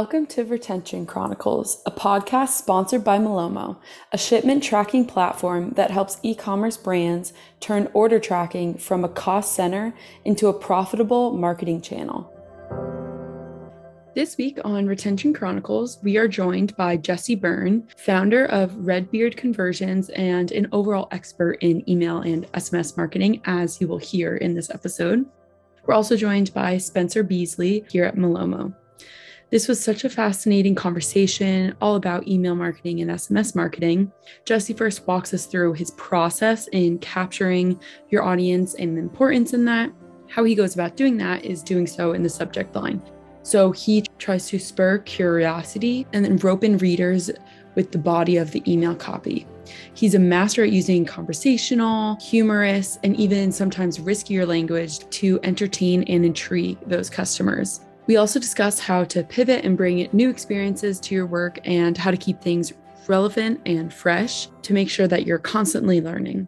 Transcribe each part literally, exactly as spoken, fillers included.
Welcome to Retention Chronicles, a podcast sponsored by Malomo, a shipment tracking platform that helps e-commerce brands turn order tracking from a cost center into a profitable marketing channel. This week on Retention Chronicles, we are joined by Jesse Byrne, founder of Redbeard Conversions and an overall expert in email and S M S marketing, as you will hear in this episode. We're also joined by Spencer Beasley here at Malomo. This was such a fascinating conversation all about email marketing and S M S marketing. Jesse first walks us through his process in capturing your audience and the importance in that. How he goes about doing that is doing so in the subject line. So he tries to spur curiosity and then rope in readers with the body of the email copy. He's a master at using conversational, humorous, and even sometimes riskier language to entertain and intrigue those customers. We also discuss how to pivot and bring new experiences to your work and how to keep things relevant and fresh to make sure that you're constantly learning.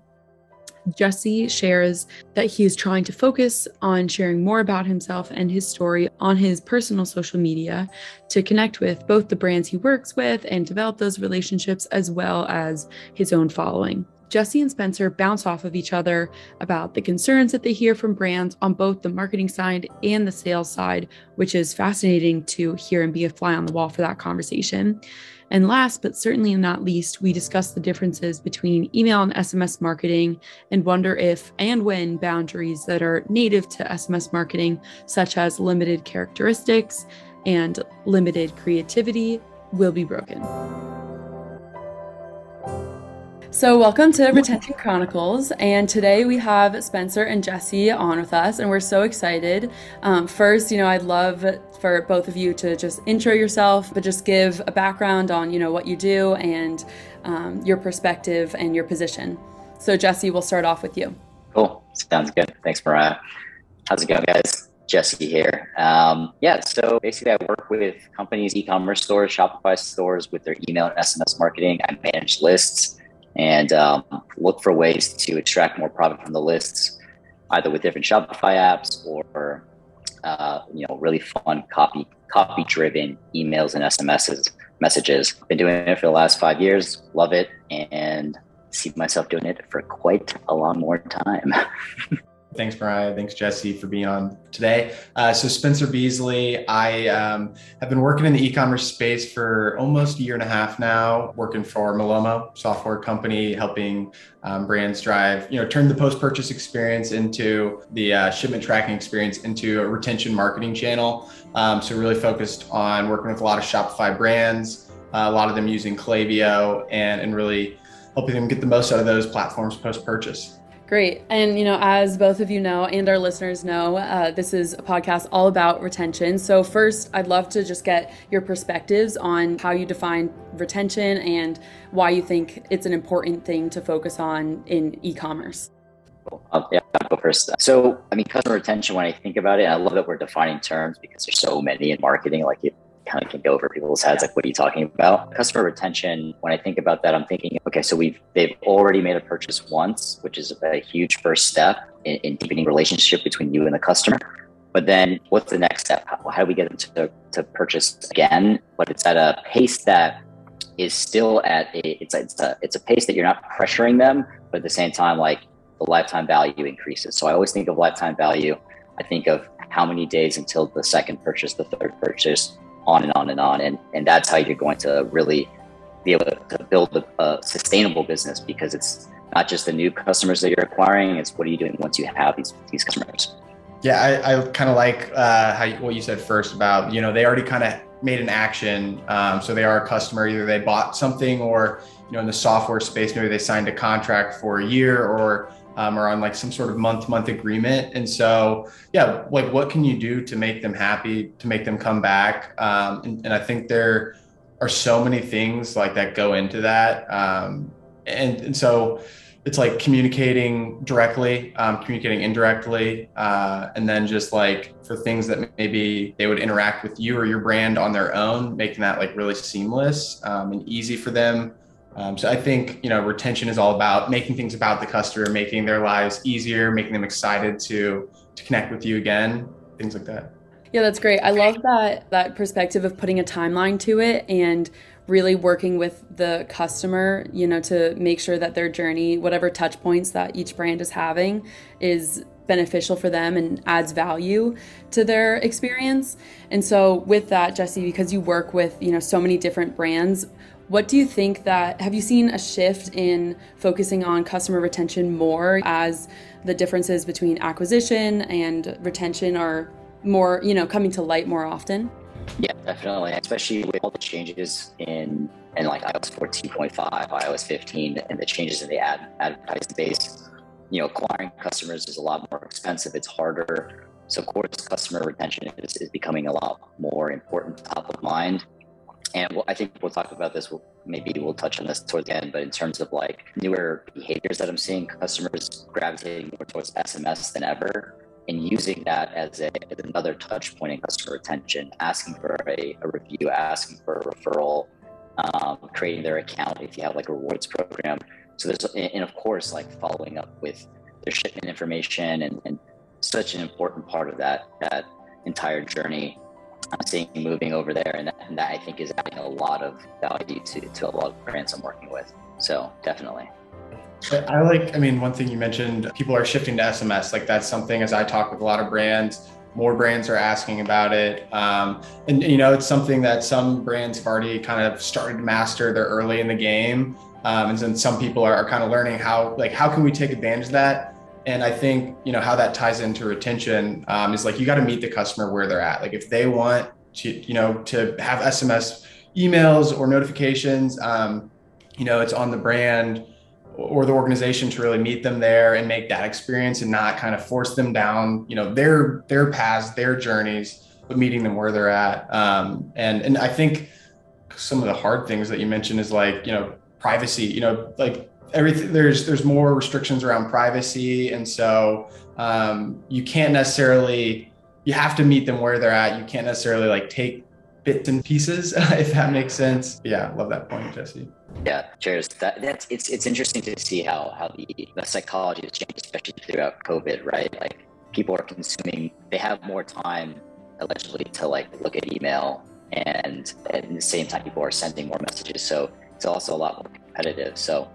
Jesse shares that he is trying to focus on sharing more about himself and his story on his personal social media to connect with both the brands he works with and develop those relationships as well as his own following. Jesse and Spencer bounce off of each other about the concerns that they hear from brands on both the marketing side and the sales side, which is fascinating to hear and be a fly on the wall for that conversation. And last, but certainly not least, we discuss the differences between email and S M S marketing and wonder if and when boundaries that are native to S M S marketing, such as limited characteristics and limited creativity, will be broken. So welcome to Retention Chronicles, and today we have Spencer and Jesse on with us, and we're so excited. Um, first, you know, I'd love for both of you to just intro yourself, but just give a background on, you know, what you do and um, your perspective and your position. So Jesse, we'll start off with you. Cool. Sounds good. Thanks, Mariah. How's it going, guys? Jesse here. Um, yeah, so basically I work with companies, e-commerce stores, Shopify stores with their email and S M S marketing. I manage lists and um, look for ways to extract more profit from the lists, either with different Shopify apps or, uh, you know, really fun copy, copy-driven emails and S M Ss messages. Been doing it for the last five years, love it, and see myself doing it for quite a lot more time. Thanks, Mariah. Thanks, Jesse, for being on today. Uh, so Spencer Beasley, I um, have been working in the e-commerce space for almost a year and a half now, working for Malomo, software company, helping um, brands drive, you know, turn the post-purchase experience into the uh, shipment tracking experience into a retention marketing channel. Um, so really focused on working with a lot of Shopify brands, uh, a lot of them using Klaviyo and, and really helping them get the most out of those platforms post-purchase. Great. And, you know, as both of you know, and our listeners know, uh, this is a podcast all about retention. So first, I'd love to just get your perspectives on how you define retention and why you think it's an important thing to focus on in e-commerce. I'll, yeah, I'll go first. So, I mean, customer retention, when I think about it, I love that we're defining terms because there's so many in marketing, like it kind of can go over people's heads, like, what are you talking about? Customer retention, when I think about that, I'm thinking, okay, so we've they've already made a purchase once, which is a huge first step in, in deepening relationship between you and the customer. But then what's the next step? How, how do we get them to, to purchase again? But it's at a pace that is still at a it's, it's a, it's a pace that you're not pressuring them, but at the same time, like, the lifetime value increases. So I always think of lifetime value. I think of how many days until the second purchase, the third purchase, on and on and on. And, and that's how you're going to really be able to build a, a sustainable business, because it's not just the new customers that you're acquiring, it's what are you doing once you have these, these customers. Yeah, I, I kind of like uh, how you, what you said first about, you know, they already kind of made an action. Um, so they are a customer, either they bought something or, you know, in the software space, maybe they signed a contract for a year or Um, or on like some sort of month-month agreement. And so, yeah, like, what can you do to make them happy, to make them come back? Um, and, and I think there are so many things like that go into that. Um, and, and so it's like communicating directly, um, communicating indirectly, uh, and then just like for things that maybe they would interact with you or your brand on their own, making that like really seamless um, and easy for them. Um, so I think, you know, retention is all about making things about the customer, making their lives easier, making them excited to to connect with you again, things like that. Yeah, that's great. I love that that perspective of putting a timeline to it and really working with the customer, you know, to make sure that their journey, whatever touch points that each brand is having, is beneficial for them and adds value to their experience. And so with that, Jesse, because you work with, you know, so many different brands, what do you think that, have you seen a shift in focusing on customer retention more as the differences between acquisition and retention are more, you know, coming to light more often? Yeah, definitely, especially with all the changes in and like iOS fourteen point five, iOS fifteen, and the changes in the ad advertising space. You know, acquiring customers is a lot more expensive. It's harder. So of course, customer retention is, is becoming a lot more important, top of mind. And we'll, I think we'll talk about this. We'll, maybe we'll touch on this towards the end, but in terms of like newer behaviors that I'm seeing, customers gravitating more towards S M S than ever, and using that as, a, as another touch point in customer retention, asking for a, a review, asking for a referral, um, creating their account if you have like a rewards program. So there's, and of course, like following up with their shipment information and, and such an important part of that, that entire journey I'm seeing moving over there. And that, and that I think is adding a lot of value to, to a lot of brands I'm working with. So definitely. I like, I mean, one thing you mentioned, people are shifting to S M S. Like that's something, as I talk with a lot of brands, more brands are asking about it. Um, and, you know, it's something that some brands have already kind of started to master. They're early in the game. Um, and then some people are, are kind of learning how, like, how can we take advantage of that? And I think, you know, how that ties into retention um, is like, you got to meet the customer where they're at. Like if they want to, you know, to have S M S emails or notifications, um, you know, it's on the brand or the organization to really meet them there and make that experience and not kind of force them down, you know, their, their paths, their journeys, but meeting them where they're at. Um, and, and I think some of the hard things that you mentioned is like, you know, privacy, you know, like everything, there's, there's more restrictions around privacy. And so, um, you can't necessarily, you have to meet them where they're at. You can't necessarily like take bits and pieces, if that makes sense. Yeah. Love that point, Jesse. Yeah. Cheers. That, that's, it's, it's interesting to see how, how the, the psychology has changed, especially throughout COVID, right? Like people are consuming, they have more time allegedly to like look at email, and at the same time, people are sending more messages. So it's also a lot more competitive. So,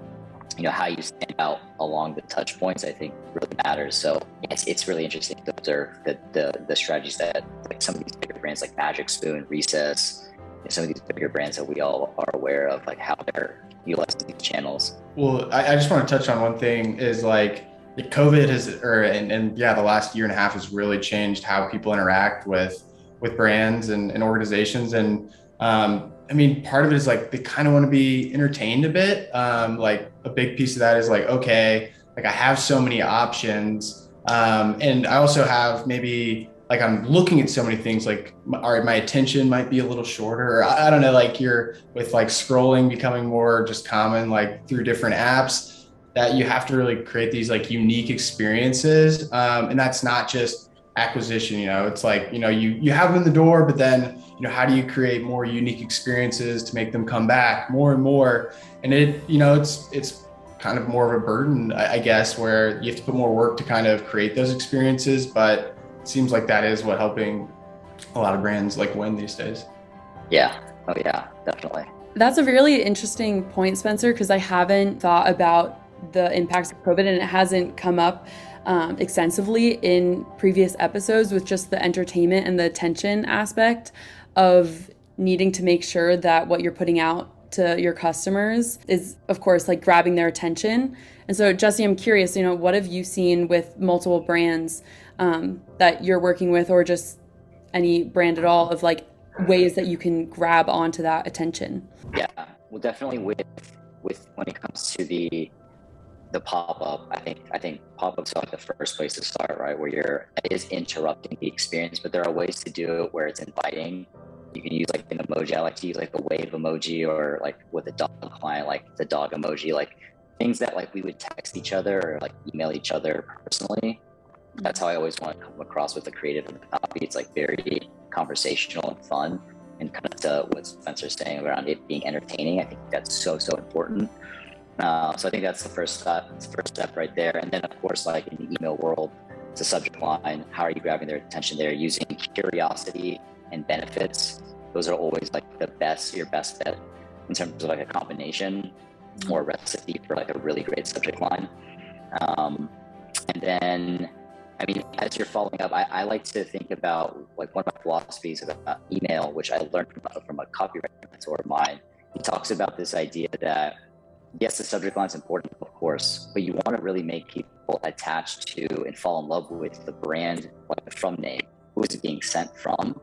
you know, how you stand out along the touch points, I think really matters. So it's, it's really interesting to observe that the, the strategies that like some of these bigger brands like Magic Spoon, Recess, and some of these bigger brands that we all are aware of, like how they're utilizing these channels. Well, I, I just want to touch on one thing is like the COVID has, or, and, and yeah, the last year and a half has really changed how people interact with, with brands and, and organizations. And, um, I mean, part of it is like, they kind of want to be entertained a bit. Um, like a big piece of that is like, okay, like I have so many options. Um, and I also have maybe like, I'm looking at so many things like, all right, my attention might be a little shorter. Or I, I don't know, like you're with like scrolling becoming more just common, like through different apps that you have to really create these like unique experiences. Um, and that's not just acquisition, you know, it's like, you know, you, you have them in the door, but then, you know, how do you create more unique experiences to make them come back more and more? And it, you know, it's, it's kind of more of a burden, I guess, where you have to put more work to kind of create those experiences, but it seems like that is what helping a lot of brands like win these days. Yeah. Oh yeah, definitely. That's a really interesting point, Spencer, because I haven't thought about the impacts of COVID and it hasn't come up Um, extensively in previous episodes with just the entertainment and the attention aspect of needing to make sure that what you're putting out to your customers is, of course, like grabbing their attention. And so, Jesse, I'm curious, you know, what have you seen with multiple brands um, that you're working with, or just any brand at all, of like ways that you can grab onto that attention? Yeah, well, definitely with with when it comes to the the pop-up, I think I think pop-ups are like the first place to start, right? Where you're, it is interrupting the experience, but there are ways to do it where it's inviting. You can use like an emoji. I like to use like a wave emoji, or like with a dog client, like the dog emoji, like things that like we would text each other or like email each other personally. Mm-hmm. That's how I always want to come across with the creative and the copy. It's like very conversational and fun, and kind of to what Spencer's saying around it being entertaining. I think that's so, so important. Uh, so I think that's the first step, first step right there. And then, of course, like in the email world, it's a subject line. How are you grabbing their attention there using curiosity and benefits, those are always like the best, your best bet in terms of like a combination or a recipe for like a really great subject line. Um, and then, I mean, as you're following up, I, I like to think about like one of my philosophies about email, which I learned from, from a copywriter mentor of mine. He talks about this idea that, yes, the subject line is important, of course, but you want to really make people attached to and fall in love with the brand, like the from name, who is it being sent from,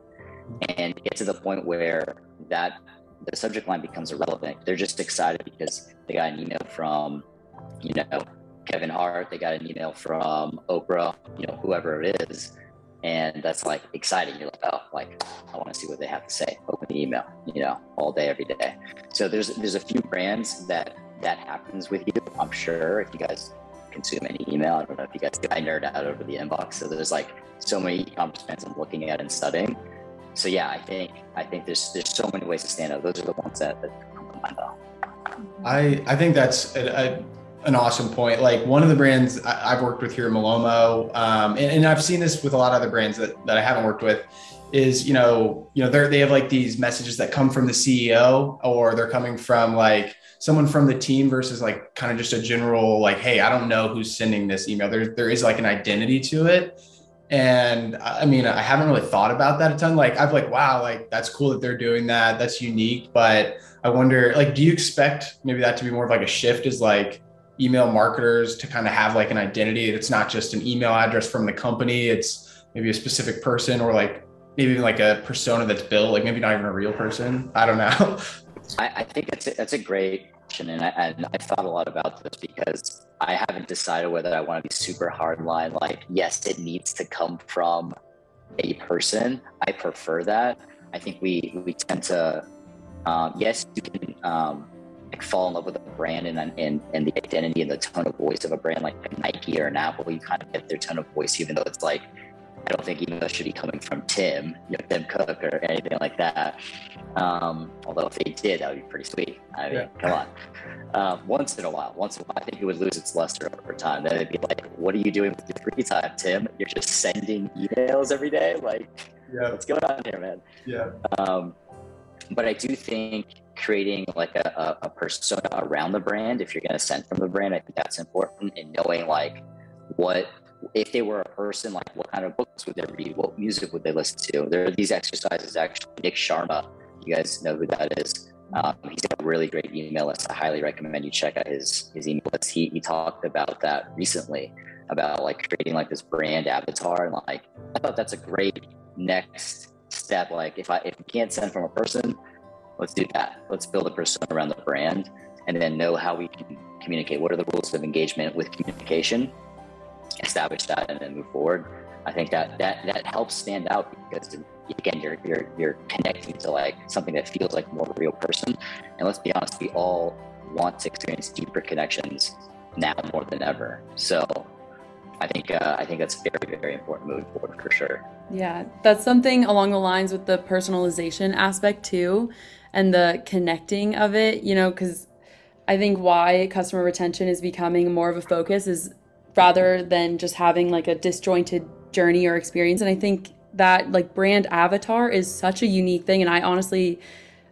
and get to the point where that the subject line becomes irrelevant. They're just excited because they got an email from, you know, Kevin Hart, they got an email from Oprah, you know, whoever it is. And that's like exciting. You're like, oh, like I want to see what they have to say. Open the email, you know, all day, every day. So there's there's a few brands that that happens with you. I'm sure if you guys consume any email, I don't know if you guys, I nerd out over the inbox. So there's like so many e-commerce brands I'm looking at and studying. So yeah, I think I think there's there's so many ways to stand out. Those are the ones that, that come to mind though. I I think that's a, a an awesome point. Like one of the brands I've worked with here, Malomo, um, and, and I've seen this with a lot of other brands that, that I haven't worked with is, you know, you know, they they have like these messages that come from the C E O or they're coming from like someone from the team versus like kind of just a general, like, hey, I don't know who's sending this email. There, there is like an identity to it. And I mean, I haven't really thought about that a ton. Like I've like, wow, like that's cool that they're doing that. That's unique. But I wonder, like, do you expect maybe that to be more of like a shift is like, email marketers to kind of have like an identity? It's not just an email address from the company. It's maybe a specific person or like maybe even like a persona that's built, like maybe not even a real person. I don't know. I, I think that's a, that's a great question. And I, and I thought a lot about this because I haven't decided whether I want to be super hardline. Like, yes, it needs to come from a person. I prefer that. I think we, we tend to, um, yes, you can, um, like fall in love with a brand and, and and the identity and the tone of voice of a brand like Nike or an Apple, you kind of get their tone of voice, even though it's like, I don't think email should be coming from Tim, you know, Tim Cook or anything like that. Um, although if they did, that would be pretty sweet. I mean, yeah. Come on. Um, once in a while, once in a while, I think it would lose its luster over time. Then it'd be like, what are you doing with your free time, Tim? You're just sending emails every day? Like, yeah. What's going on here, man? Yeah. Um, but I do think creating like a, a persona around the brand, if you're going to send from the brand, I think that's important. And knowing like what, if they were a person, like what kind of books would they read? What music would they listen to? There are these exercises, actually, Nick Sharma, you guys know who that is. Um, he's got a really great email list. I highly recommend you check out his, his email list. He, he talked about that recently, about like creating like this brand avatar. And like, I thought that's a great next step. Like if I, if you can't send from a person, let's do that. Let's build a persona around the brand and then know how we can communicate. What are the rules of engagement with communication? Establish that and then move forward. I think that that, that helps stand out because again, you're, you're, you're connecting to like something that feels like more real person. And let's be honest, we all want to experience deeper connections now more than ever. So I think uh, I think that's very, very important moving forward for sure. Yeah, that's something along the lines with the personalization aspect too, and the connecting of it, you know, because I think why customer retention is becoming more of a focus is rather than just having like a disjointed journey or experience. And I think that like brand avatar is such a unique thing. And I honestly,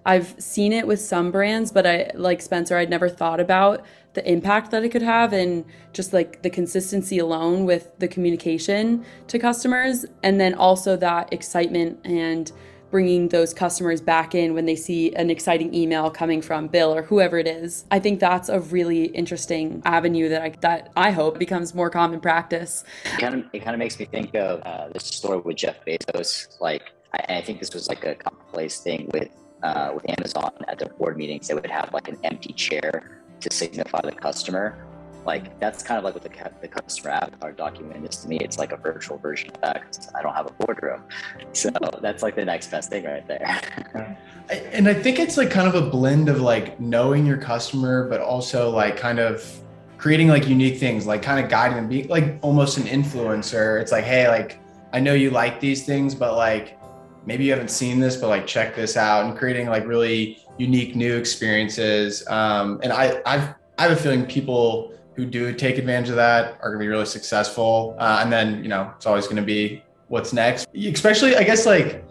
I've seen it with some brands, but I like Spencer, I'd never thought about the impact that it could have and just like the consistency alone with the communication to customers. And then also that excitement and bringing those customers back in when they see an exciting email coming from Bill or whoever it is. I think that's a really interesting avenue that I that I hope becomes more common practice. It kind of, it kind of makes me think of uh, this story with Jeff Bezos. Like, I, I think this was like a commonplace thing with uh, with Amazon at their board meetings. They would have like an empty chair to signify the customer. Like that's kind of like what the, the customer avatar document is to me. It's like a virtual version of that because I don't have a boardroom. So that's like the next best thing right there. And I think it's like kind of a blend of like knowing your customer, but also like kind of creating like unique things, like kind of guiding them, being like almost an influencer. It's like, hey, like, I know you like these things, but like, maybe you haven't seen this, but like, check this out, and creating like really unique new experiences. Um, and I, I've, I have a feeling people who do take advantage of that are going to be really successful. Uh, and then, you know, it's always going to be what's next. Especially, I guess, like,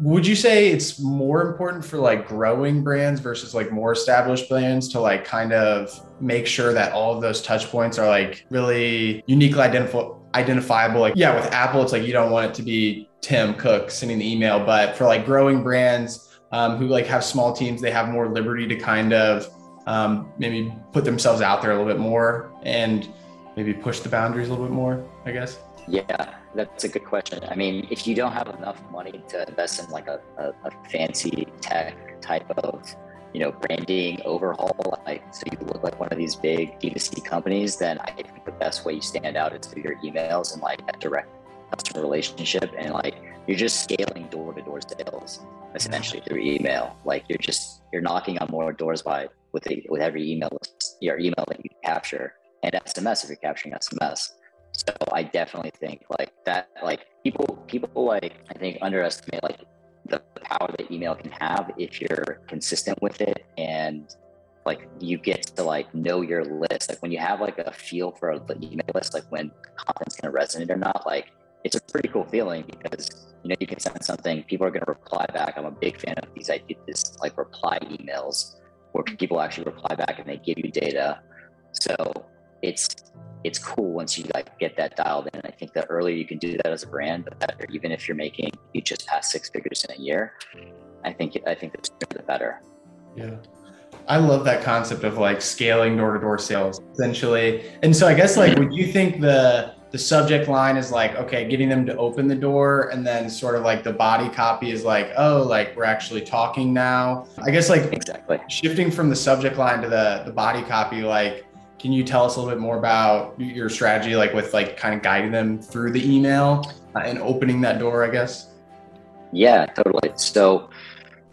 would you say it's more important for like growing brands versus like more established brands to like kind of make sure that all of those touch points are like really uniquely identif- identifiable? Like, yeah, with Apple, it's like you don't want it to be Tim Cook sending the email, but for like growing brands um, who like have small teams, they have more liberty to kind of um, maybe put themselves out there a little bit more and maybe push the boundaries a little bit more, I guess. Yeah, that's a good question. I mean, if you don't have enough money to invest in like a, a, a fancy tech type of, you know, branding overhaul, like so you look like one of these big D two C companies, then I think the best way you stand out is through your emails and like that direct customer relationship, and like you're just scaling door-to-door sales essentially through email. Like you're just you're knocking on more doors by with a, with every email list, your email that you capture, and S M S if you're capturing S M S. So I definitely think like that, like people, people like, I think underestimate like the power that email can have if you're consistent with it. And like, you get to like know your list. Like when you have like a feel for the email list, like when content's going to resonate or not, like it's a pretty cool feeling because, you know, you can send something, people are going to reply back. I'm a big fan of these, I did this like reply emails where people actually reply back and they give you data. So it's, it's cool once you like get that dialed in. I think the earlier you can do that as a brand, the better. Even if you're making, you just pass six figures in a year, I think I think the sooner the better. Yeah, I love that concept of like scaling door-to-door sales essentially. And so I guess like, would you think the the subject line is like, okay, getting them to open the door, and then sort of like the body copy is like, oh, like we're actually talking now? I guess like exactly shifting from the subject line to the the body copy, like, can you tell us a little bit more about your strategy, like with like kind of guiding them through the email uh, and opening that door, I guess? Yeah, totally. So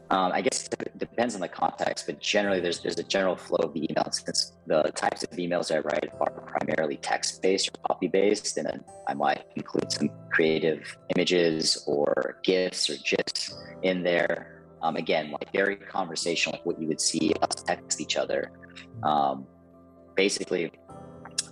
um, I guess it depends on the context, but generally there's there's a general flow of the emails. Since the types of emails I write are primarily text-based or copy-based, and then I might include some creative images or GIFs or GIFs in there. Um, again, like very conversational, like what you would see us text each other. Um, Basically,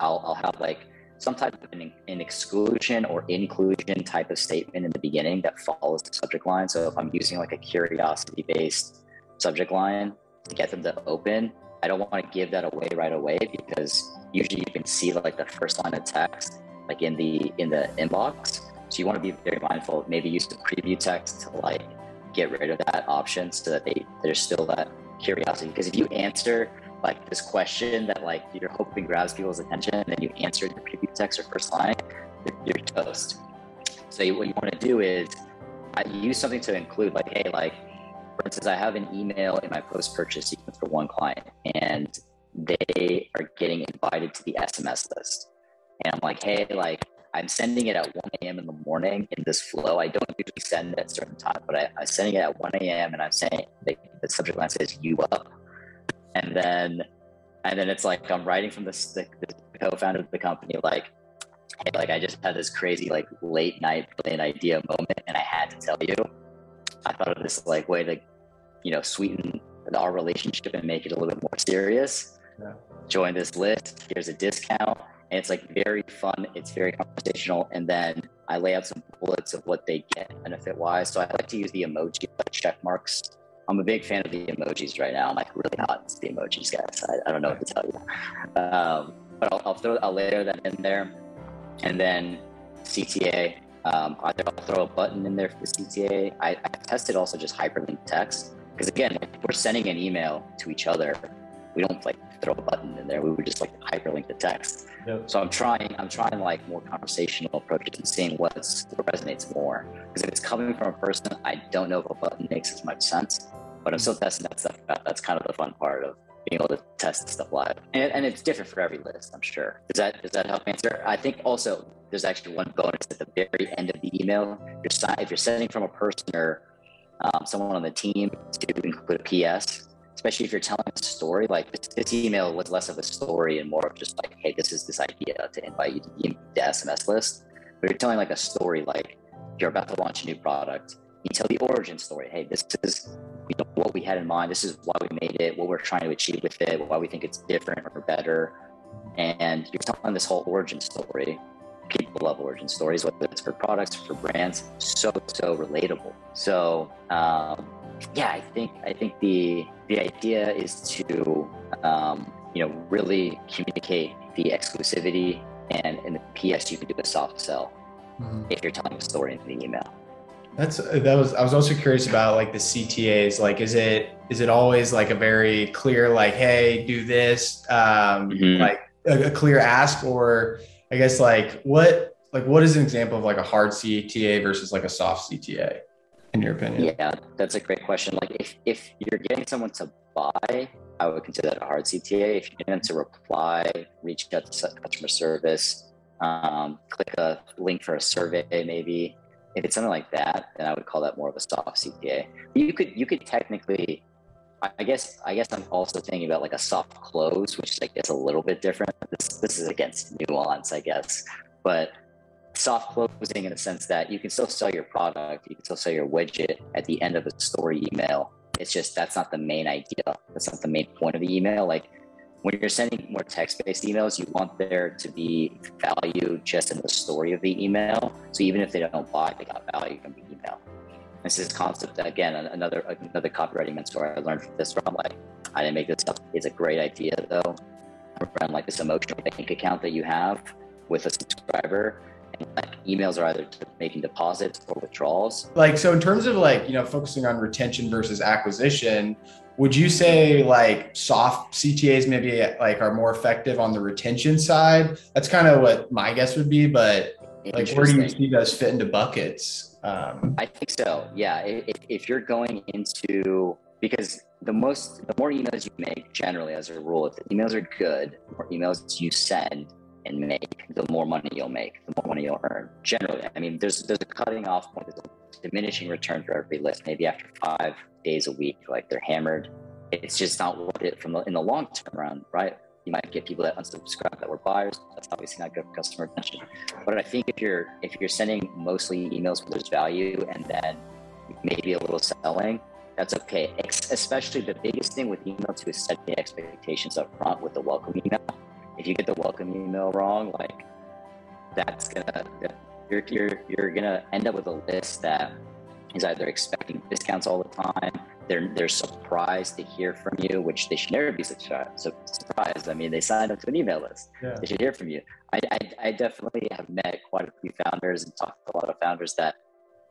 I'll, I'll have like some type of an, an exclusion or inclusion type of statement in the beginning that follows the subject line. So if I'm using like a curiosity-based subject line to get them to open, I don't want to give that away right away, because usually you can see like the first line of text like in the in the inbox. So you want to be very mindful of maybe use the preview text to like get rid of that option so that they there's still that curiosity. Because if you answer like this question that like you're hoping grabs people's attention, and then you answer in your preview text or first line, you're toast. So you, what you want to do is I use something to include like, hey, like for instance, I have an email in my post-purchase sequence for one client, and they are getting invited to the S M S list. And I'm like, hey, like I'm sending it at one a.m. in the morning in this flow. I don't usually send it at a certain time, but I, I'm sending it at one a.m. and I'm saying like, the subject line says you up. And then, and then it's like, I'm writing from the, the, the co-founder of the company, like, hey, like I just had this crazy, like late night brilliant idea moment, and I had to tell you. I thought of this like way to, you know, sweeten our relationship and make it a little bit more serious. Yeah. Join this list, here's a discount. And it's like very fun, it's very conversational. And then I lay out some bullets of what they get benefit-wise. So I like to use the emoji, like check marks. I'm a big fan of the emojis right now. I'm like really hot into the emojis, guys. I, I don't know what to tell you. Um, but I'll, I'll throw, I'll layer that in there, and then C T A. Um, either I'll throw a button in there for the C T A. I, I tested also just hyperlink text, because again, if we're sending an email to each other, we don't like throw a button in there. We would just like hyperlink the text. Yep. So I'm trying, I'm trying like more conversational approaches and seeing what's, what resonates more. Because if it's coming from a person, I don't know if a button makes as much sense. But I'm still testing that stuff out. That's kind of the fun part of being able to test stuff live. And, and it's different for every list, I'm sure. Does that does that help answer? I think also there's actually one bonus at the very end of the email. If you're, if you're sending from a person or um, someone on the team, to include a P S, especially if you're telling a story, like this, this email was less of a story and more of just like, hey, this is this idea to invite you to the S M S list. But you're telling like a story, like you're about to launch a new product. You tell the origin story. Hey, this is, you know, what we had in mind. This is why we made it, what we're trying to achieve with it, why we think it's different or better. And you're telling this whole origin story. people love origin stories, whether it's for products, for brands, so, so relatable. So, um, yeah, I think, I think the, the idea is to, um, you know, really communicate the exclusivity and, and the P S you can do a soft sell mm-hmm. if you're telling a story in the email. That's, that was, I was also curious about like the C T As, like, is it, is it always like a very clear, like, hey, do this, um, mm-hmm. like a, a clear ask, or I guess like what, like what is an example of like a hard C T A versus like a soft C T A in your opinion? Yeah, that's a great question. Like if, if you're getting someone to buy, I would consider that a hard C T A. If you get them to reply, reach out to customer service, um, click a link for a survey, maybe. If it's something like that, then I would call that more of a soft C T A. You could, you could technically, I guess, I guess I'm also thinking about like a soft close, which is, I guess, a little bit different. This, this is against nuance, I guess, but soft closing in the sense that you can still sell your product, you can still sell your widget at the end of a story email. It's just, that's not the main idea. That's not the main point of the email. Like when you're sending more text-based emails, you want there to be value just in the story of the email. So even if they don't buy, they got value from the email. This is a concept, again, another another copywriting mentor I learned from this from, like, I didn't make this up. It's a great idea though, around like this emotional bank account that you have with a subscriber. Like emails are either making deposits or withdrawals. Like, so in terms of like, you know, focusing on retention versus acquisition, would you say like soft C T As maybe like are more effective on the retention side? That's kind of what my guess would be, but like where do you see those fit into buckets? Um, I think so. Yeah. If, if you're going into, because the most, the more emails you make generally as a rule, if the emails are good, the more emails you send and make, the more money you'll make, the more money you'll earn. Generally, I mean, there's there's a cutting off point, there's a diminishing return for every list. Maybe after five days a week, like they're hammered. It's just not worth it from the, in the long term around, right? You might get people that unsubscribe that were buyers. That's obviously not good for customer retention. But I think if you're if you're sending mostly emails where there's value and then maybe a little selling, that's okay. Ex- especially the biggest thing with email too is setting the expectations up front with the welcome email. If you get the welcome email wrong, like that's gonna, you're, you're, you're gonna end up with a list that is either expecting discounts all the time. They're, they're surprised to hear from you, which they should never be surprised. I mean, they signed up to an email list. Yeah. They should hear from you. I, I, I definitely have met quite a few founders and talked to a lot of founders that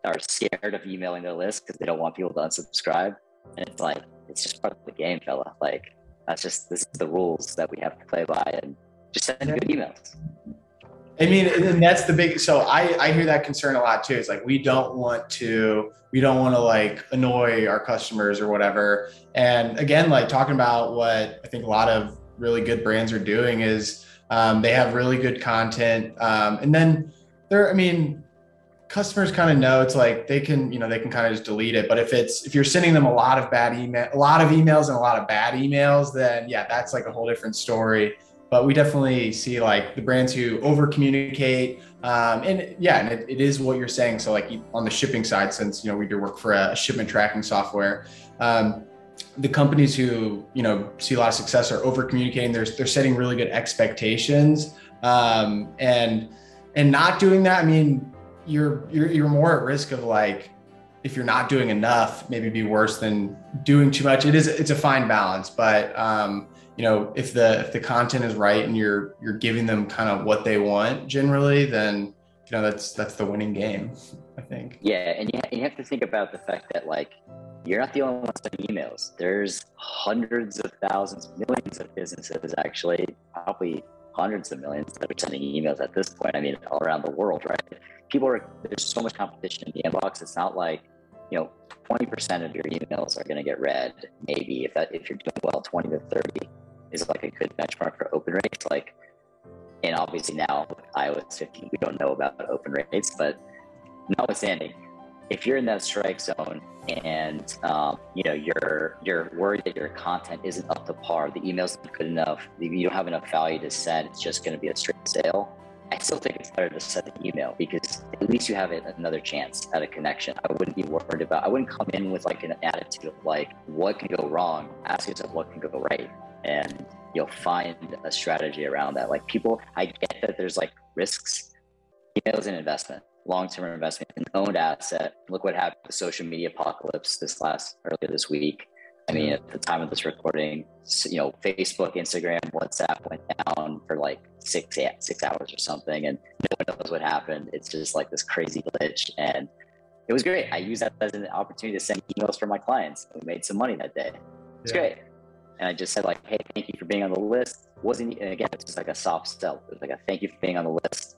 are scared of emailing their list because they don't want people to unsubscribe. And it's like, it's just part of the game, fella. Like, that's just, this is the rules that we have to play by, and just send good emails. I mean, and that's the big, so I, I hear that concern a lot too. It's like, we don't want to, we don't want to like annoy our customers or whatever. And again, like talking about what I think a lot of really good brands are doing is um, they have really good content. Um, and then they're, I mean, customers kind of know, it's like they can, you know, they can kind of just delete it. But if it's, if you're sending them a lot of bad email, a lot of emails and a lot of bad emails, then yeah, that's like a whole different story. But we definitely see like the brands who over communicate. Um, and yeah, and it, it is what you're saying. So like on the shipping side, since, you know, we do work for a shipment tracking software, um, the companies who, you know, see a lot of success are over communicating. They're, they're setting really good expectations. Um, and, and not doing that, I mean, You're, you're you're more at risk of like, if you're not doing enough, maybe be worse than doing too much. It is, it's a fine balance, but um, you know, if the if the content is right and you're you're giving them kind of what they want generally, then you know that's that's the winning game, I think. Yeah, and you, you have to think about the fact that like you're not the only one sending emails. There's hundreds of thousands, millions of businesses actually, probably hundreds of millions that are sending emails at this point. I mean, all around the world, right? People are, there's so much competition in the inbox. It's not like, you know, twenty percent of your emails are going to get read. Maybe if that, if you're doing well, twenty to thirty is like a good benchmark for open rates. Like, and obviously now with iOS fifteen, we don't know about open rates, but notwithstanding, if you're in that strike zone and, um, you know, you're, you're worried that your content isn't up to par, the email's not good enough, you don't have enough value to send, it's just going to be a straight sale. I still think it's better to send an email because at least you have another chance at a connection. I wouldn't be worried about, I wouldn't come in with like an attitude of like, what can go wrong? Ask yourself what can go right. And you'll find a strategy around that. Like people, I get that there's like risks, Email is an investment, long-term investment, an owned asset. Look what happened with the social media apocalypse this last, earlier this week. I mean, at the time of this recording, you know, Facebook, Instagram, WhatsApp went down for like six, eight, six hours or something, and no one knows what happened. It's just like this crazy glitch, and it was great. I used that as an opportunity to send emails for my clients. We made some money that day. It's yeah. great. And I just said like, hey, thank you for being on the list. Wasn't, and again, it's just like a soft sell. It was like a thank you for being on the list.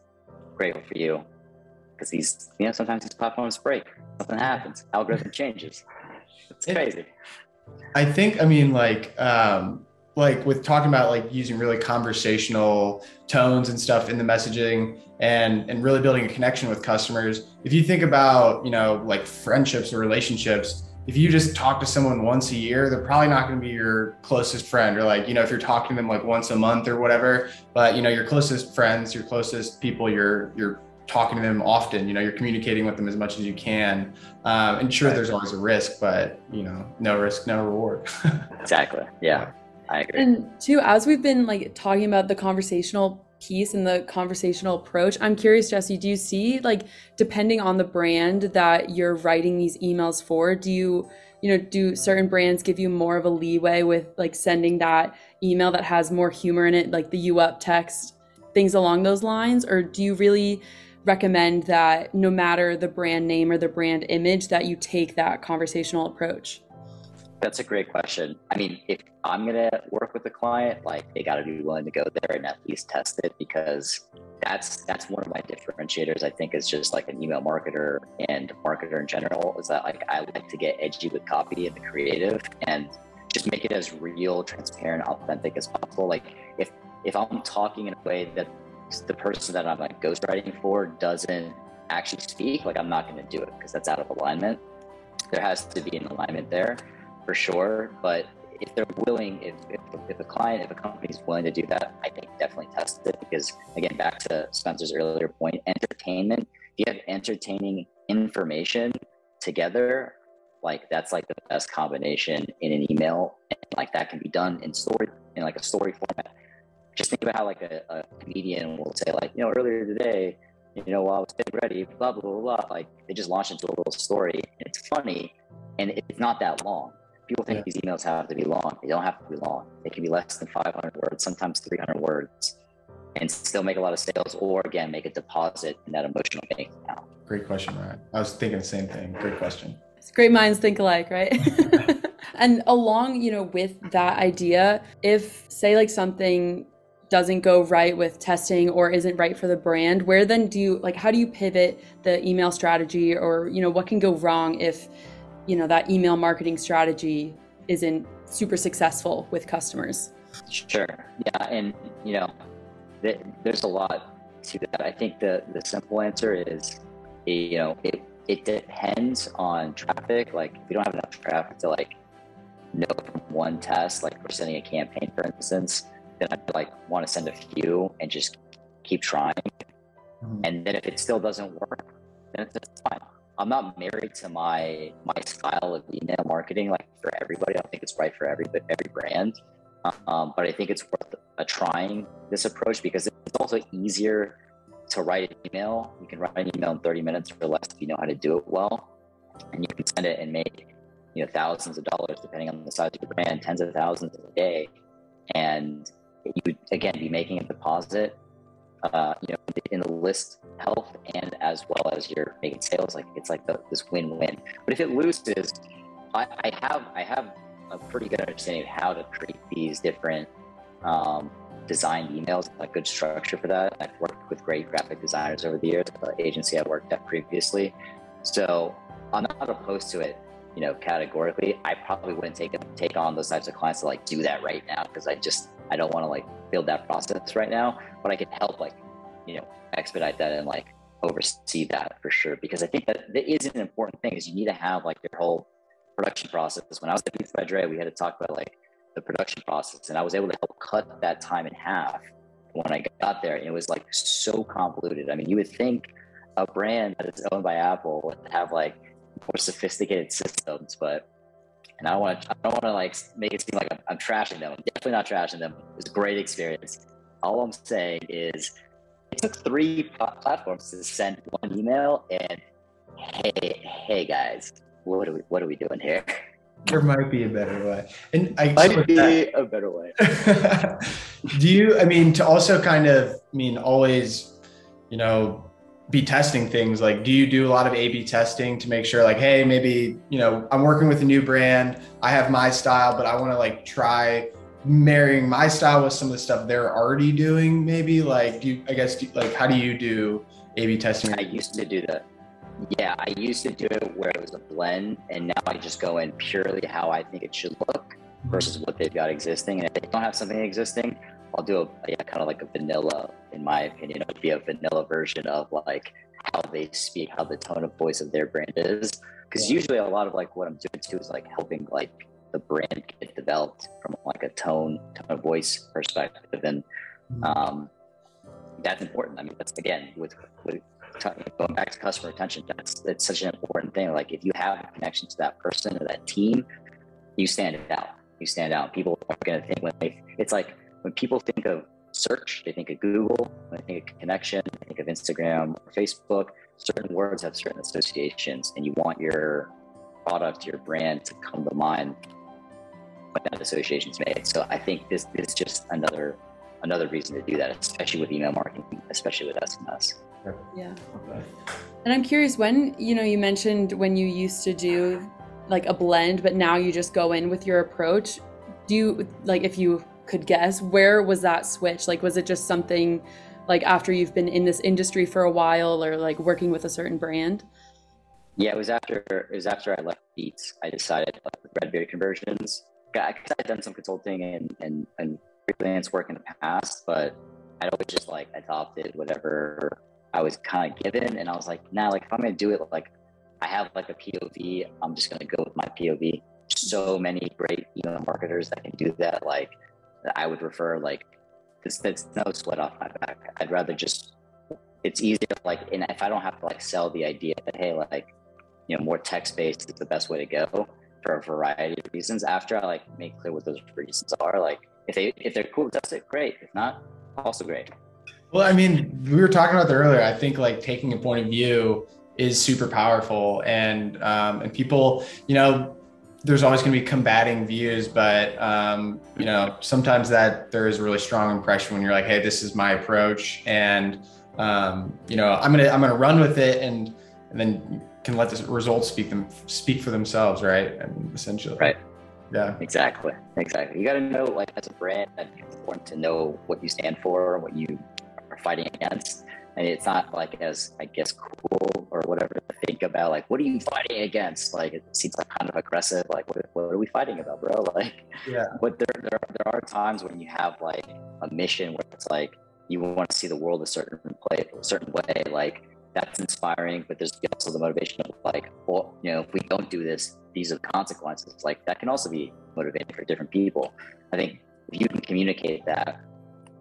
Grateful for you. Because these, you know, sometimes these platforms break. Something happens. Algorithm changes. It's crazy. I think, I mean, like, um, like with talking about like using really conversational tones and stuff in the messaging and, and really building a connection with customers. If you think about, you know, like friendships or relationships, if you just talk to someone once a year, they're probably not going to be your closest friend, or like, you know, if you're talking to them like once a month or whatever, but you know, your closest friends, your closest people, you're, you're talking to them often, you know, you're communicating with them as much as you can. Um, and sure, there's always a risk, but you know, no risk, no reward. Exactly. Yeah, I agree. And too, as we've been like talking about the conversational piece and the conversational approach, I'm curious, Jesse, do you see like, depending on the brand that you're writing these emails for, do you, you know, do certain brands give you more of a leeway with like sending that email that has more humor in it, like the you up text, things along those lines? Or do you really recommend that no matter the brand name or the brand image that you take that conversational approach? That's a great question. I mean, if I'm going to work with a client, like they got to be willing to go there and at least test it, because that's that's one of my differentiators, I think, is just like an email marketer and marketer in general, is that like I like to get edgy with copy and the creative and just make it as real, transparent, authentic as possible. Like if, if I'm talking in a way that the person that I'm like ghostwriting for doesn't actually speak, like I'm not going to do it because that's out of alignment. There has to be an alignment there for sure. But if they're willing, if, if, if a client, if a company is willing to do that, I think definitely test it, because again, back to Spencer's earlier point, entertainment, if you have entertaining information together, like that's like the best combination in an email. And like that can be done in story, in like a story format. Just think about how like a, a comedian will say like, you know, earlier today, you know, while I was getting ready, blah, blah, blah, blah. Like they just launch into a little story and it's funny and it's not that long. People think yeah. these emails have to be long. They don't have to be long. They can be less than five hundred words, sometimes three hundred words, and still make a lot of sales, or again, make a deposit in that emotional bank account. Great question, Ryan. I was thinking the same thing. Great question. It's great minds think alike, right? And along, you know, with that idea, if say like something doesn't go right with testing or isn't right for the brand, where then do you, like, how do you pivot the email strategy, or, you know, what can go wrong if, you know, that email marketing strategy isn't super successful with customers? Sure. Yeah. And, you know, th- there's a lot to that. I think the, the simple answer is, you know, it, it depends on traffic. Like if you don't have enough traffic to like know from one test, like we're sending a campaign, for instance, then I like want to send a few and just keep trying. Mm-hmm. And then if it still doesn't work, then it's just fine. I'm not married to my my style of email marketing, like for everybody. I don't think it's right for every every brand, um, but I think it's worth a trying this approach, because it's also easier to write an email. You can write an email in thirty minutes or less if you know how to do it well, and you can send it and make, you know, thousands of dollars, depending on the size of your brand, tens of thousands a day, and you would, again, be making a deposit, uh, you know, in the list health, and as well as you're making sales. Like it's like the, this win-win. But if it loses, I, I have I have a pretty good understanding of how to create these different um, designed emails, like good structure for that. I've worked with great graphic designers over the years, the agency I worked at previously. So I'm not opposed to it, you know, categorically. I probably wouldn't take take on those types of clients to like do that right now, because I just, I don't want to like build that process right now, but I can help like, you know, expedite that and like oversee that for sure. Because I think that that is an important thing, is you need to have like your whole production process. When I was at Beats by Dre, we had to talk about like the production process, and I was able to help cut that time in half when I got there. And it was like so convoluted. I mean, you would think a brand that is owned by Apple would have like more sophisticated systems, but and I don't want to, I don't want to like make it seem like I'm, I'm trashing them. I'm definitely not trashing them. It was a great experience. All I'm saying is it took three platforms to send one email. And hey, hey guys, what are we, what are we doing here? There might be a better way. And I might be that. a better way. Do you, I mean, to also kind of, I mean, always, you know, be testing things, like, do you do a lot of A B testing to make sure, like, hey, maybe, you know, I'm working with a new brand, I have my style, but I want to like try marrying my style with some of the stuff they're already doing, maybe? Like, do you, I guess, do, like, how do you do A B testing? I used to do that. Yeah, I used to do it where it was a blend, and now I just go in purely how I think it should look versus what they've got existing. And if they don't have something existing, I'll do a yeah, kind of like a vanilla, in my opinion, it'd be a vanilla version of like how they speak, how the tone of voice of their brand is. Because yeah. usually a lot of like what I'm doing too is like helping like the brand get developed from like a tone, tone of voice perspective. And um, that's important. I mean, that's again, with, with t- going back to customer retention, that's, that's such an important thing. Like if you have a connection to that person or that team, you stand out, you stand out. People are going to think when they, it's like, when people think of search, they think of Google, when they think of connection, they think of Instagram or Facebook. Certain words have certain associations, and you want your product, your brand to come to mind when that association's made. So I think this, this is just another another reason to do that, especially with email marketing, especially with S M S. Yeah. And I'm curious, when, you know, you mentioned when you used to do like a blend, but now you just go in with your approach. Do you, like, if you could guess, where was that switch? Like, was it just something like after you've been in this industry for a while, or like working with a certain brand? Yeah, it was after it was after I left Beats. I decided like Redbeard Conversions. I I'd done some consulting and, and and freelance work in the past, but I'd always just like adopted whatever I was kind of given, and I was like, nah, like if I'm gonna do it, like I have like a P O V, I'm just gonna go with my P O V. So many great email marketers that can do that. Like, I would refer, like, because that's no sweat off my back. I'd rather just, it's easier, like, and if I don't have to, like, sell the idea that, hey, like, you know, more text-based is the best way to go for a variety of reasons. After I, like, make clear what those reasons are, like, if, they, if they're cool, that's it, great. If not, also great. Well, I mean, we were talking about that earlier. I think, like, taking a point of view is super powerful. And um, and people, you know, there's always going to be combating views, but, um, you know, sometimes that there is a really strong impression when you're like, hey, this is my approach, and, um, you know, I'm going to, I'm going to run with it, and, and then can let the results speak them, speak for themselves. Right. And essentially. Right. Yeah, exactly. Exactly. You got to know, like, as a brand, I think it's important to know what you stand for, what you are fighting against. And it's not like as, I guess, cool or whatever to think about, like, what are you fighting against? Like, it seems like kind of aggressive. Like, what, what are we fighting about, bro? Like, yeah. But there, there, there are times when you have like a mission where it's like, you want to see the world a certain place, a certain way. Like, that's inspiring, but there's also the motivation of like, well, you know, if we don't do this, these are the consequences. Like, that can also be motivating for different people. I think if you can communicate that,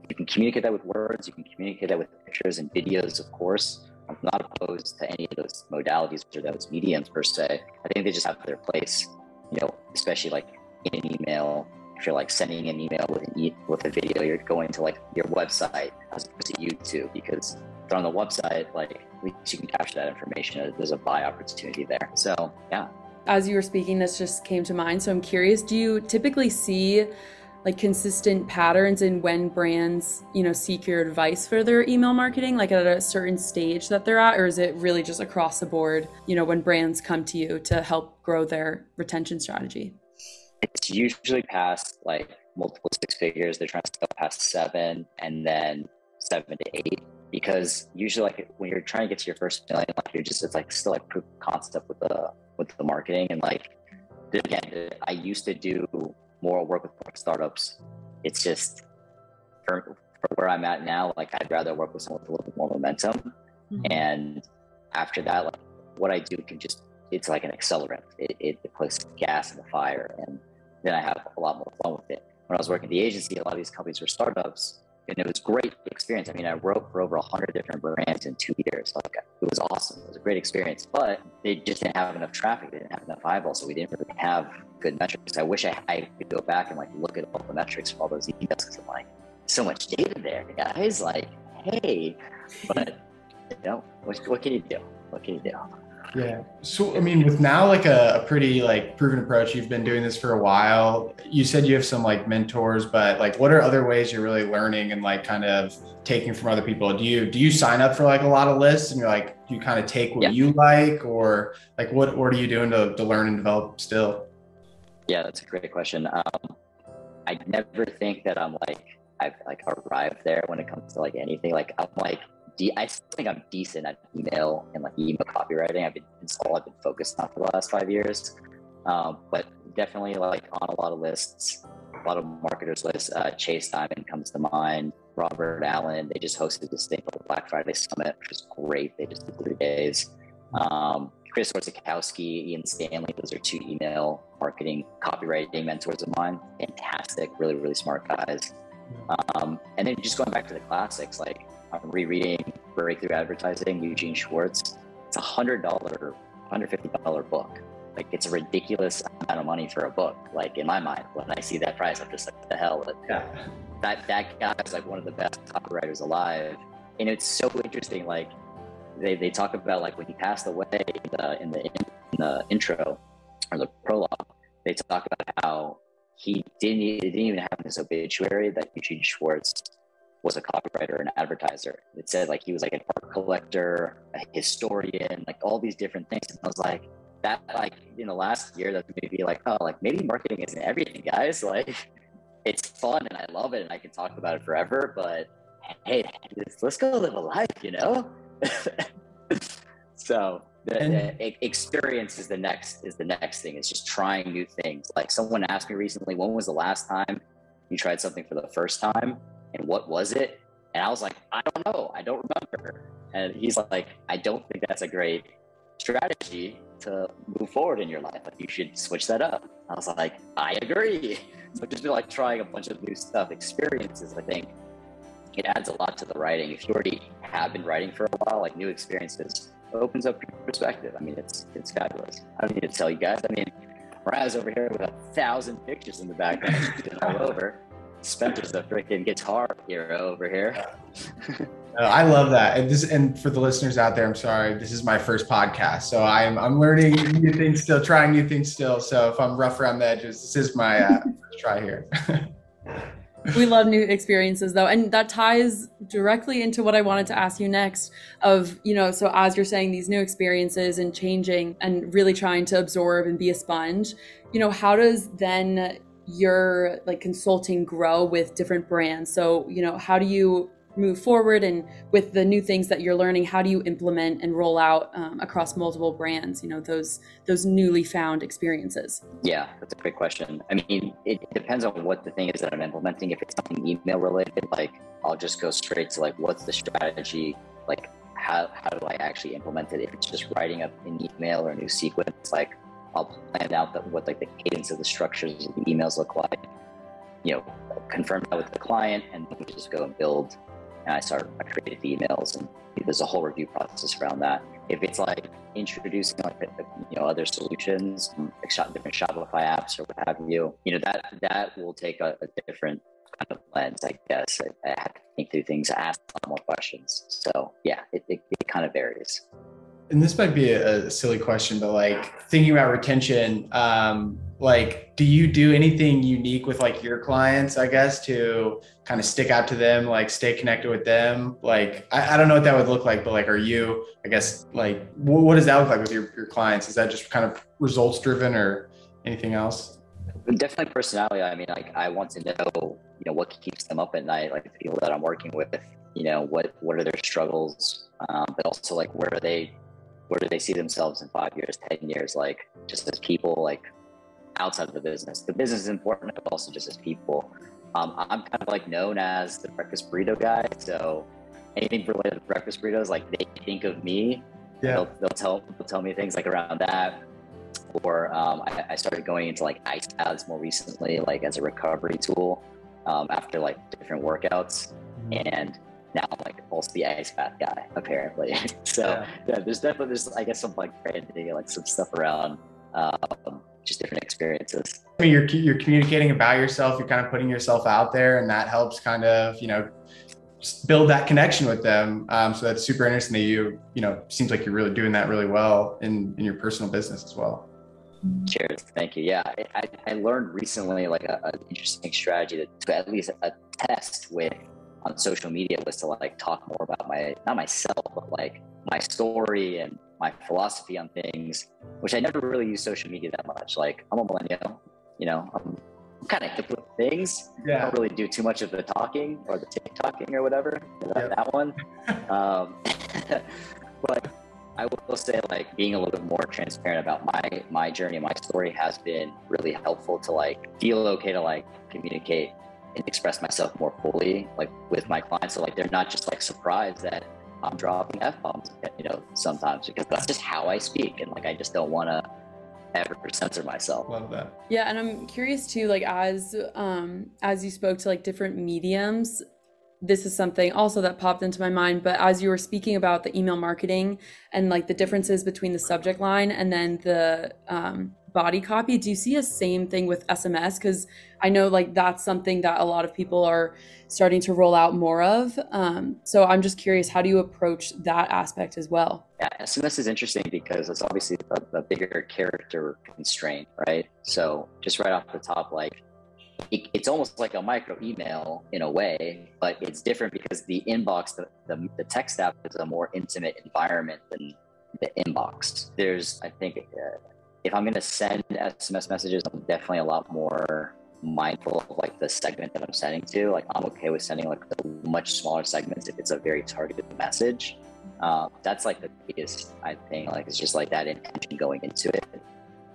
you can communicate that with words, you can communicate that with pictures and videos, of course. I'm not opposed to any of those modalities or those mediums per se. I think they just have their place, you know, especially like in an email. If you're like sending an email with an e- with a video, you're going to like your website as opposed to YouTube, because if they're on the website, like at least you can capture that information. There's a buy opportunity there. So yeah. As you were speaking, this just came to mind. So I'm curious, do you typically see like consistent patterns in when brands, you know, seek your advice for their email marketing, like at a certain stage that they're at? Or is it really just across the board, you know, when brands come to you to help grow their retention strategy? It's usually past like multiple six figures. They're trying to go past seven, and then seven to eight, because usually like when you're trying to get to your first million, like you're just, it's like still like proof of concept with the, with the marketing. And like, again, I used to do more work with more startups. It's just for, for where I'm at now, like I'd rather work with someone with a little bit more momentum. Mm-hmm. And after that, like what I do can just, it's like an accelerant. It, it, it puts gas in the fire, and then I have a lot more fun with it. When I was working at the agency, a lot of these companies were startups, and it was great experience. I mean, I wrote for over a hundred different brands in two years. Like, it was awesome. It was a great experience, but they just didn't have enough traffic. They didn't have enough eyeballs, so we didn't really have good metrics. I wish I, I could go back and like look at all the metrics for all those emails, because I'm like, so much data there, guys. Like, hey, but you know, what, what can you do? What can you do? Yeah. So, I mean, with now like a, a pretty like proven approach, you've been doing this for a while. You said you have some like mentors, but like, what are other ways you're really learning and like kind of taking from other people? Do you, do you sign up for like a lot of lists and you're like, do you kind of take what yeah. you like, or like, what, what are you doing to, to learn and develop still? Yeah, that's a great question. Um, I never think that I'm like, I've like arrived there when it comes to like anything. Like I'm like, I still think I'm decent at email and like email copywriting. I've been it's all I've been focused on for the last five years, um, but definitely like on a lot of lists, a lot of marketers' lists. Uh, Chase Diamond comes to mind. Robert Allen. They just hosted this thing called Black Friday Summit, which was great. They just did three days. Um, Chris Warszakowski, Ian Stanley. Those are two email marketing copywriting mentors of mine. Fantastic, really really smart guys. Um, and then just going back to the classics, like. I'm rereading Breakthrough Advertising, Eugene Schwartz. It's a hundred dollar, hundred fifty dollar book. Like it's a ridiculous amount of money for a book. Like in my mind, when I see that price, I'm just like, what the hell? But yeah. That that guy is like one of the best copywriters alive, and it's so interesting. Like they, they talk about like when he passed away in the, in the in the intro or the prologue. They talk about how he didn't he didn't even have this obituary that Eugene Schwartz was a copywriter and advertiser. It said like he was like an art collector, a historian, like all these different things. And I was like, that like in the last year, that's maybe like, oh, like maybe marketing isn't everything, guys. Like it's fun and I love it and I can talk about it forever, but hey, let's go live a life, you know? So the, and- the experience is the next is the next thing. It's just trying new things. Like someone asked me recently, when was the last time you tried something for the first time? And what was it? And I was like, I don't know. I don't remember. And he's like, I don't think that's a great strategy to move forward in your life. Like you should switch that up. I was like, I agree. So just be like trying a bunch of new stuff, experiences. I think it adds a lot to the writing. If you already have been writing for a while, like new experiences opens up your perspective. I mean, it's it's fabulous. I don't need to tell you guys. I mean, Raz over here with a thousand pictures in the background all over. Spencer's the freaking guitar hero over here. uh, I love that. And this, and for the listeners out there, I'm sorry, this is my first podcast. So I'm, I'm learning new things still, trying new things still. So if I'm rough around the edges, this is my uh, first try here. We love new experiences though. And that ties directly into what I wanted to ask you next of, you know, so as you're saying these new experiences and changing and really trying to absorb and be a sponge, you know, how does then your like consulting grow with different brands? So, you know, how do you move forward and with the new things that you're learning, how do you implement and roll out um, across multiple brands, you know, those, those newly found experiences? Yeah, that's a great question. I mean, it depends on what the thing is that I'm implementing. If it's something email related, like I'll just go straight to like, what's the strategy? Like how, how do I actually implement it? If it's just writing up an email or a new sequence, like I'll plan out that what like the cadence of the structures of the emails look like, you know, confirm that with the client, and then we just go and build. And I start, I created the emails, and there's a whole review process around that. If it's like introducing like you know other solutions, like shop, different Shopify apps or what have you, you know that that will take a, a different kind of lens, I guess. I, I have to think through things, ask a lot more questions. So yeah, it it, it kind of varies. And this might be a, a silly question, but like thinking about retention, um, like, do you do anything unique with like your clients, I guess, to kind of stick out to them, like stay connected with them? Like, I, I don't know what that would look like, but like, are you, I guess, like, what, what does that look like with your, your clients? Is that just kind of results driven or anything else? Definitely personality. I mean, like, I want to know, you know, what keeps them up at night, like the people that I'm working with, you know, what, what are their struggles, um, but also like, where are they? Where do they see themselves in five years, ten years, like just as people, like outside of the business? The business is important, but also just as people. Um, I'm kind of like known as the breakfast burrito guy. So anything related to breakfast burritos, like they think of me, yeah. they'll, they'll, tell, they'll tell me things like around that. Or um, I, I started going into like ice baths more recently, like as a recovery tool um, after like different workouts. Mm-hmm. And now I'm like also the ice bath guy apparently. So yeah. yeah, there's definitely there's I guess some like branding, like some stuff around um, just different experiences. I mean, you're you're communicating about yourself, you're kind of putting yourself out there, and that helps kind of you know build that connection with them. Um, so that's super interesting that you, you know, seems like you're really doing that really well in, in your personal business as well. Cheers. Thank you. Yeah. I, I learned recently, like a, an interesting strategy to, to at least a test with on social media was to like talk more about my, not myself, but like my story and my philosophy on things, which I never really use social media that much. Like I'm a millennial, you know, I'm kind of hip with things. Yeah. I don't really do too much of the talking or the TikToking or whatever, yeah. that one. um, but I will say like being a little bit more transparent about my, my journey, my story has been really helpful to like feel okay to like communicate and express myself more fully, like with my clients. So like, they're not just like surprised that I'm dropping F-bombs, you know, sometimes because that's just how I speak. And like, I just don't want to ever censor myself. Love that. Yeah. And I'm curious too, like as, um, as you spoke to like different mediums, this is something also that popped into my mind, but as you were speaking about the email marketing and like the differences between the subject line and then the, um, body copy, do you see a same thing with S M S? Because I know like that's something that a lot of people are starting to roll out more of. Um, so I'm just curious, how do you approach that aspect as well? Yeah, S M S is interesting because it's obviously a, a bigger character constraint, right? So just right off the top, like it, it's almost like a micro email in a way, but it's different because the inbox, the, the, the text app is a more intimate environment than the inbox. There's, I think, uh, if I'm going to send S M S messages, I'm definitely a lot more mindful of like the segment that I'm sending to. Like I'm okay with sending like the much smaller segments if it's a very targeted message. Uh, that's like the biggest, I think, like it's just like that intention going into it.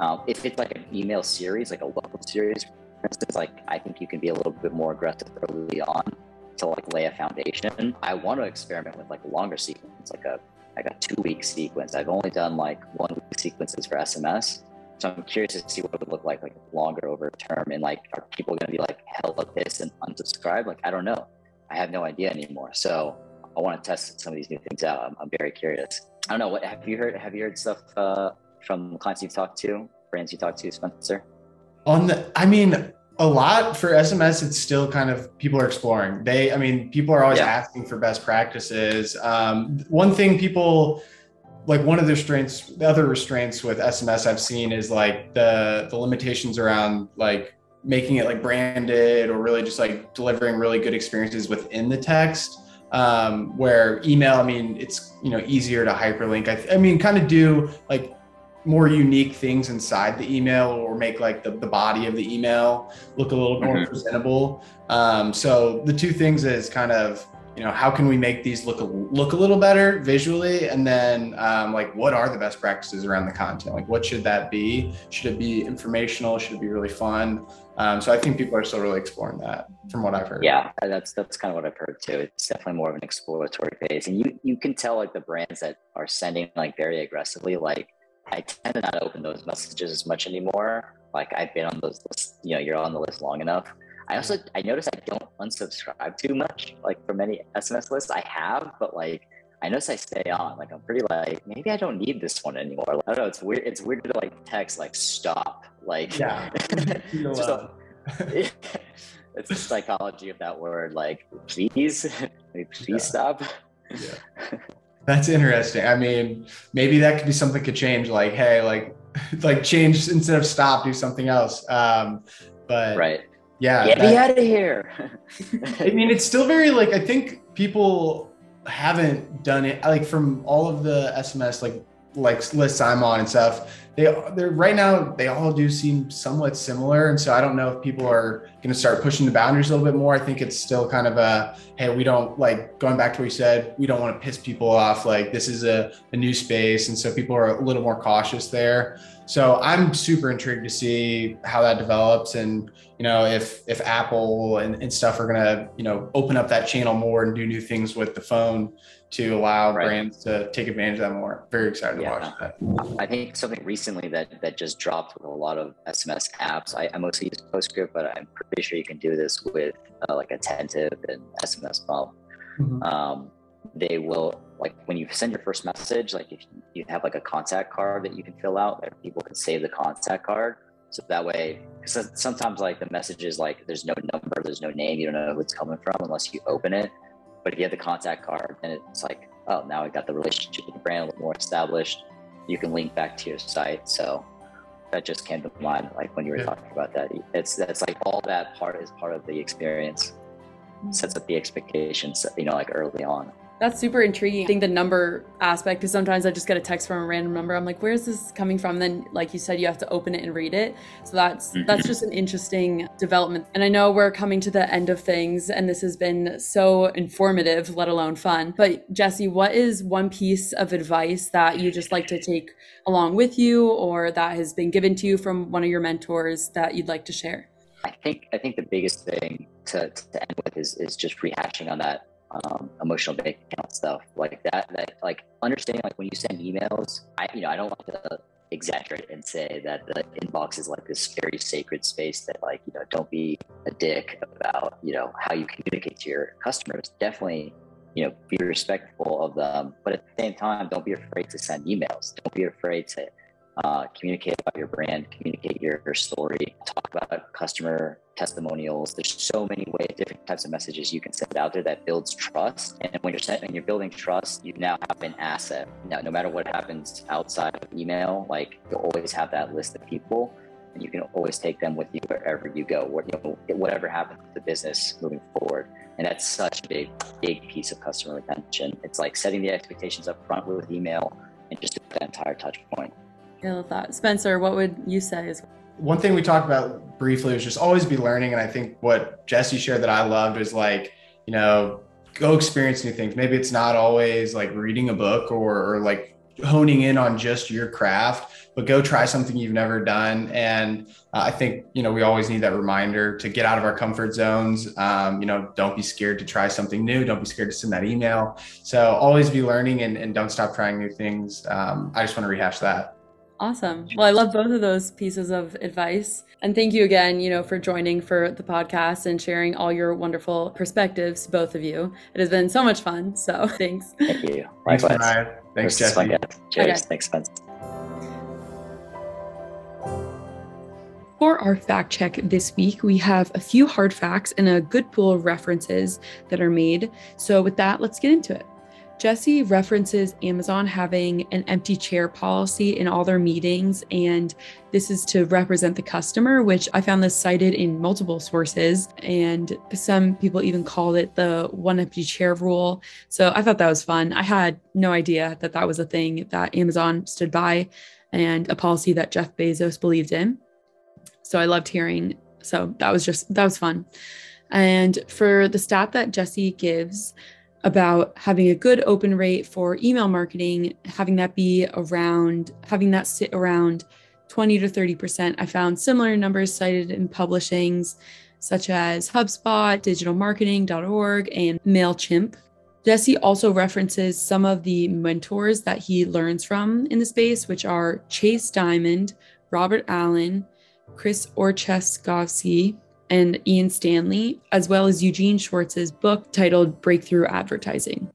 Um, if it's like an email series, like a welcome series, for instance, like I think you can be a little bit more aggressive early on to like lay a foundation. I want to experiment with like a longer sequence, like a I got two week sequence. I've only done like one week sequences for S M S. So I'm curious to see what it would look like, like longer over term. And like, are people going to be like, hell of this and unsubscribe? Like, I don't know. I have no idea anymore. So I want to test some of these new things out. I'm, I'm very curious. I don't know. What have you heard? Have you heard stuff uh, from clients you've talked to, brands you talked to, Spencer? On the, I mean, a lot for S M S, it's still kind of people are exploring. They, I mean, people are always yeah. asking for best practices. Um, one thing people, like one of the restraints, the other restraints with S M S I've seen is like the the limitations around like making it like branded or really just like delivering really good experiences within the text. Um, where email, I mean, it's, you know, easier to hyperlink. I, I mean, kind of do like more unique things inside the email or make like the, the body of the email look a little more mm-hmm. presentable. Um, so the two things is kind of, you know, how can we make these look a, look a little better visually? And then um, like, what are the best practices around the content? Like, what should that be? Should it be informational? Should it be really fun? Um, so I think people are still really exploring that from what I've heard. Yeah, that's, that's kind of what I've heard too. It's definitely more of an exploratory phase. And you, you can tell like the brands that are sending like very aggressively, like, I tend to not open those messages as much anymore. Like I've been on those lists, you know, you're on the list long enough. I also, I notice I don't unsubscribe too much, like from any S M S lists I have, but like, I notice I stay on, like I'm pretty like, maybe I don't need this one anymore. Like, I don't know, it's weird. It's weird to like text, like stop, like, yeah. it's, just a, it's the psychology of that word. Like, please, like, please yeah. stop. Yeah. That's interesting. I mean, maybe that could be something could change. Like, hey, like, like change instead of stop, do something else. Um, but right. yeah, get that, me out of here. I mean, it's still very like, I think people haven't done it. Like from all of the S M S, like, like lists I'm on and stuff, they they're right now, they all do seem somewhat similar. And so I don't know if people are going to start pushing the boundaries a little bit more. I think it's still kind of a, hey, we don't like going back to what you said, we don't want to piss people off. Like this is a, a new space. And so people are a little more cautious there. So I'm super intrigued to see how that develops. And, you know, if, if Apple and, and stuff are going to, you know, open up that channel more and do new things with the phone to allow right. brands to take advantage of that more. Very excited yeah. to watch that. I think something recently that, that just dropped with a lot of S M S apps, I, I mostly use PostScript, but I'm pretty sure you can do this with uh, like Attentive and S M S Pump. Mm-hmm. Um, they will, like when you send your first message, like if you have like a contact card that you can fill out, like people can save the contact card. So that way, because sometimes like the message is like, there's no number, there's no name, you don't know who it's coming from unless you open it. But if you have the contact card, then it's like, oh, now I got the relationship with the brand a little more established. You can link back to your site. So that just came to mind, like when you were yeah. talking about that. It's that's like all that part is part of the experience. Sets up the expectations, you know, like early on. That's super intriguing. I think the number aspect, because sometimes I just get a text from a random number. I'm like, where is this coming from? Then, like you said, you have to open it and read it. So that's that's just an interesting development. And I know we're coming to the end of things, and this has been so informative, let alone fun. But Jesse, what is one piece of advice that you just like to take along with you, or that has been given to you from one of your mentors that you'd like to share? I think I think the biggest thing to, to end with is is just rehashing on that um, emotional bank account stuff, like that. That like understanding, like when you send emails, I you know I don't want to exaggerate and say that the inbox is like this very sacred space that like you know don't be a dick about you know how you communicate to your customers. Definitely you know be respectful of them, but at the same time, don't be afraid to send emails. Don't be afraid to. Uh, communicate about your brand, communicate your, your story, talk about customer testimonials. There's so many ways, different types of messages you can send out there that builds trust. And when you're sending, you're building trust, you now have an asset. Now, no matter what happens outside of email, like you'll always have that list of people, and you can always take them with you wherever you go, what, you know, whatever happens to the business moving forward. And that's such a big, big piece of customer retention. It's like setting the expectations up front with email and just that entire touch point. I love that. Spencer, what would you say is one thing we talked about briefly is just always be learning. And I think what Jesse shared that I loved is like, you know, go experience new things. Maybe it's not always like reading a book or, or like honing in on just your craft, but go try something you've never done. And uh, I think, you know, we always need that reminder to get out of our comfort zones. Um, you know, don't be scared to try something new. Don't be scared to send that email. So always be learning and, and don't stop trying new things. Um, I just want to rehash that. Awesome. Well, I love both of those pieces of advice. And thank you again, you know, for joining for the podcast and sharing all your wonderful perspectives, both of you. It has been so much fun. So thanks. Thank you. Thanks, Brian. Thanks, Jesse. Cheers. Okay. Thanks, Spencer. For our fact check this week, we have a few hard facts and a good pool of references that are made. So with that, let's get into it. Jesse references Amazon having an empty chair policy in all their meetings, and this is to represent the customer, which I found this cited in multiple sources, and some people even called it the one empty chair rule. So I thought that was fun. I had no idea that that was a thing that Amazon stood by and a policy that Jeff Bezos believed in. So I loved hearing. So that was just, that was fun. And for the stat that Jesse gives, about having a good open rate for email marketing, having that be around, having that sit around twenty to thirty percent. I found similar numbers cited in publishings such as HubSpot, digital marketing dot org, and MailChimp. Jesse also references some of the mentors that he learns from in the space, which are Chase Diamond, Robert Allen, Chris Warszakowski, and Ian Stanley, as well as Eugene Schwartz's book titled Breakthrough Advertising.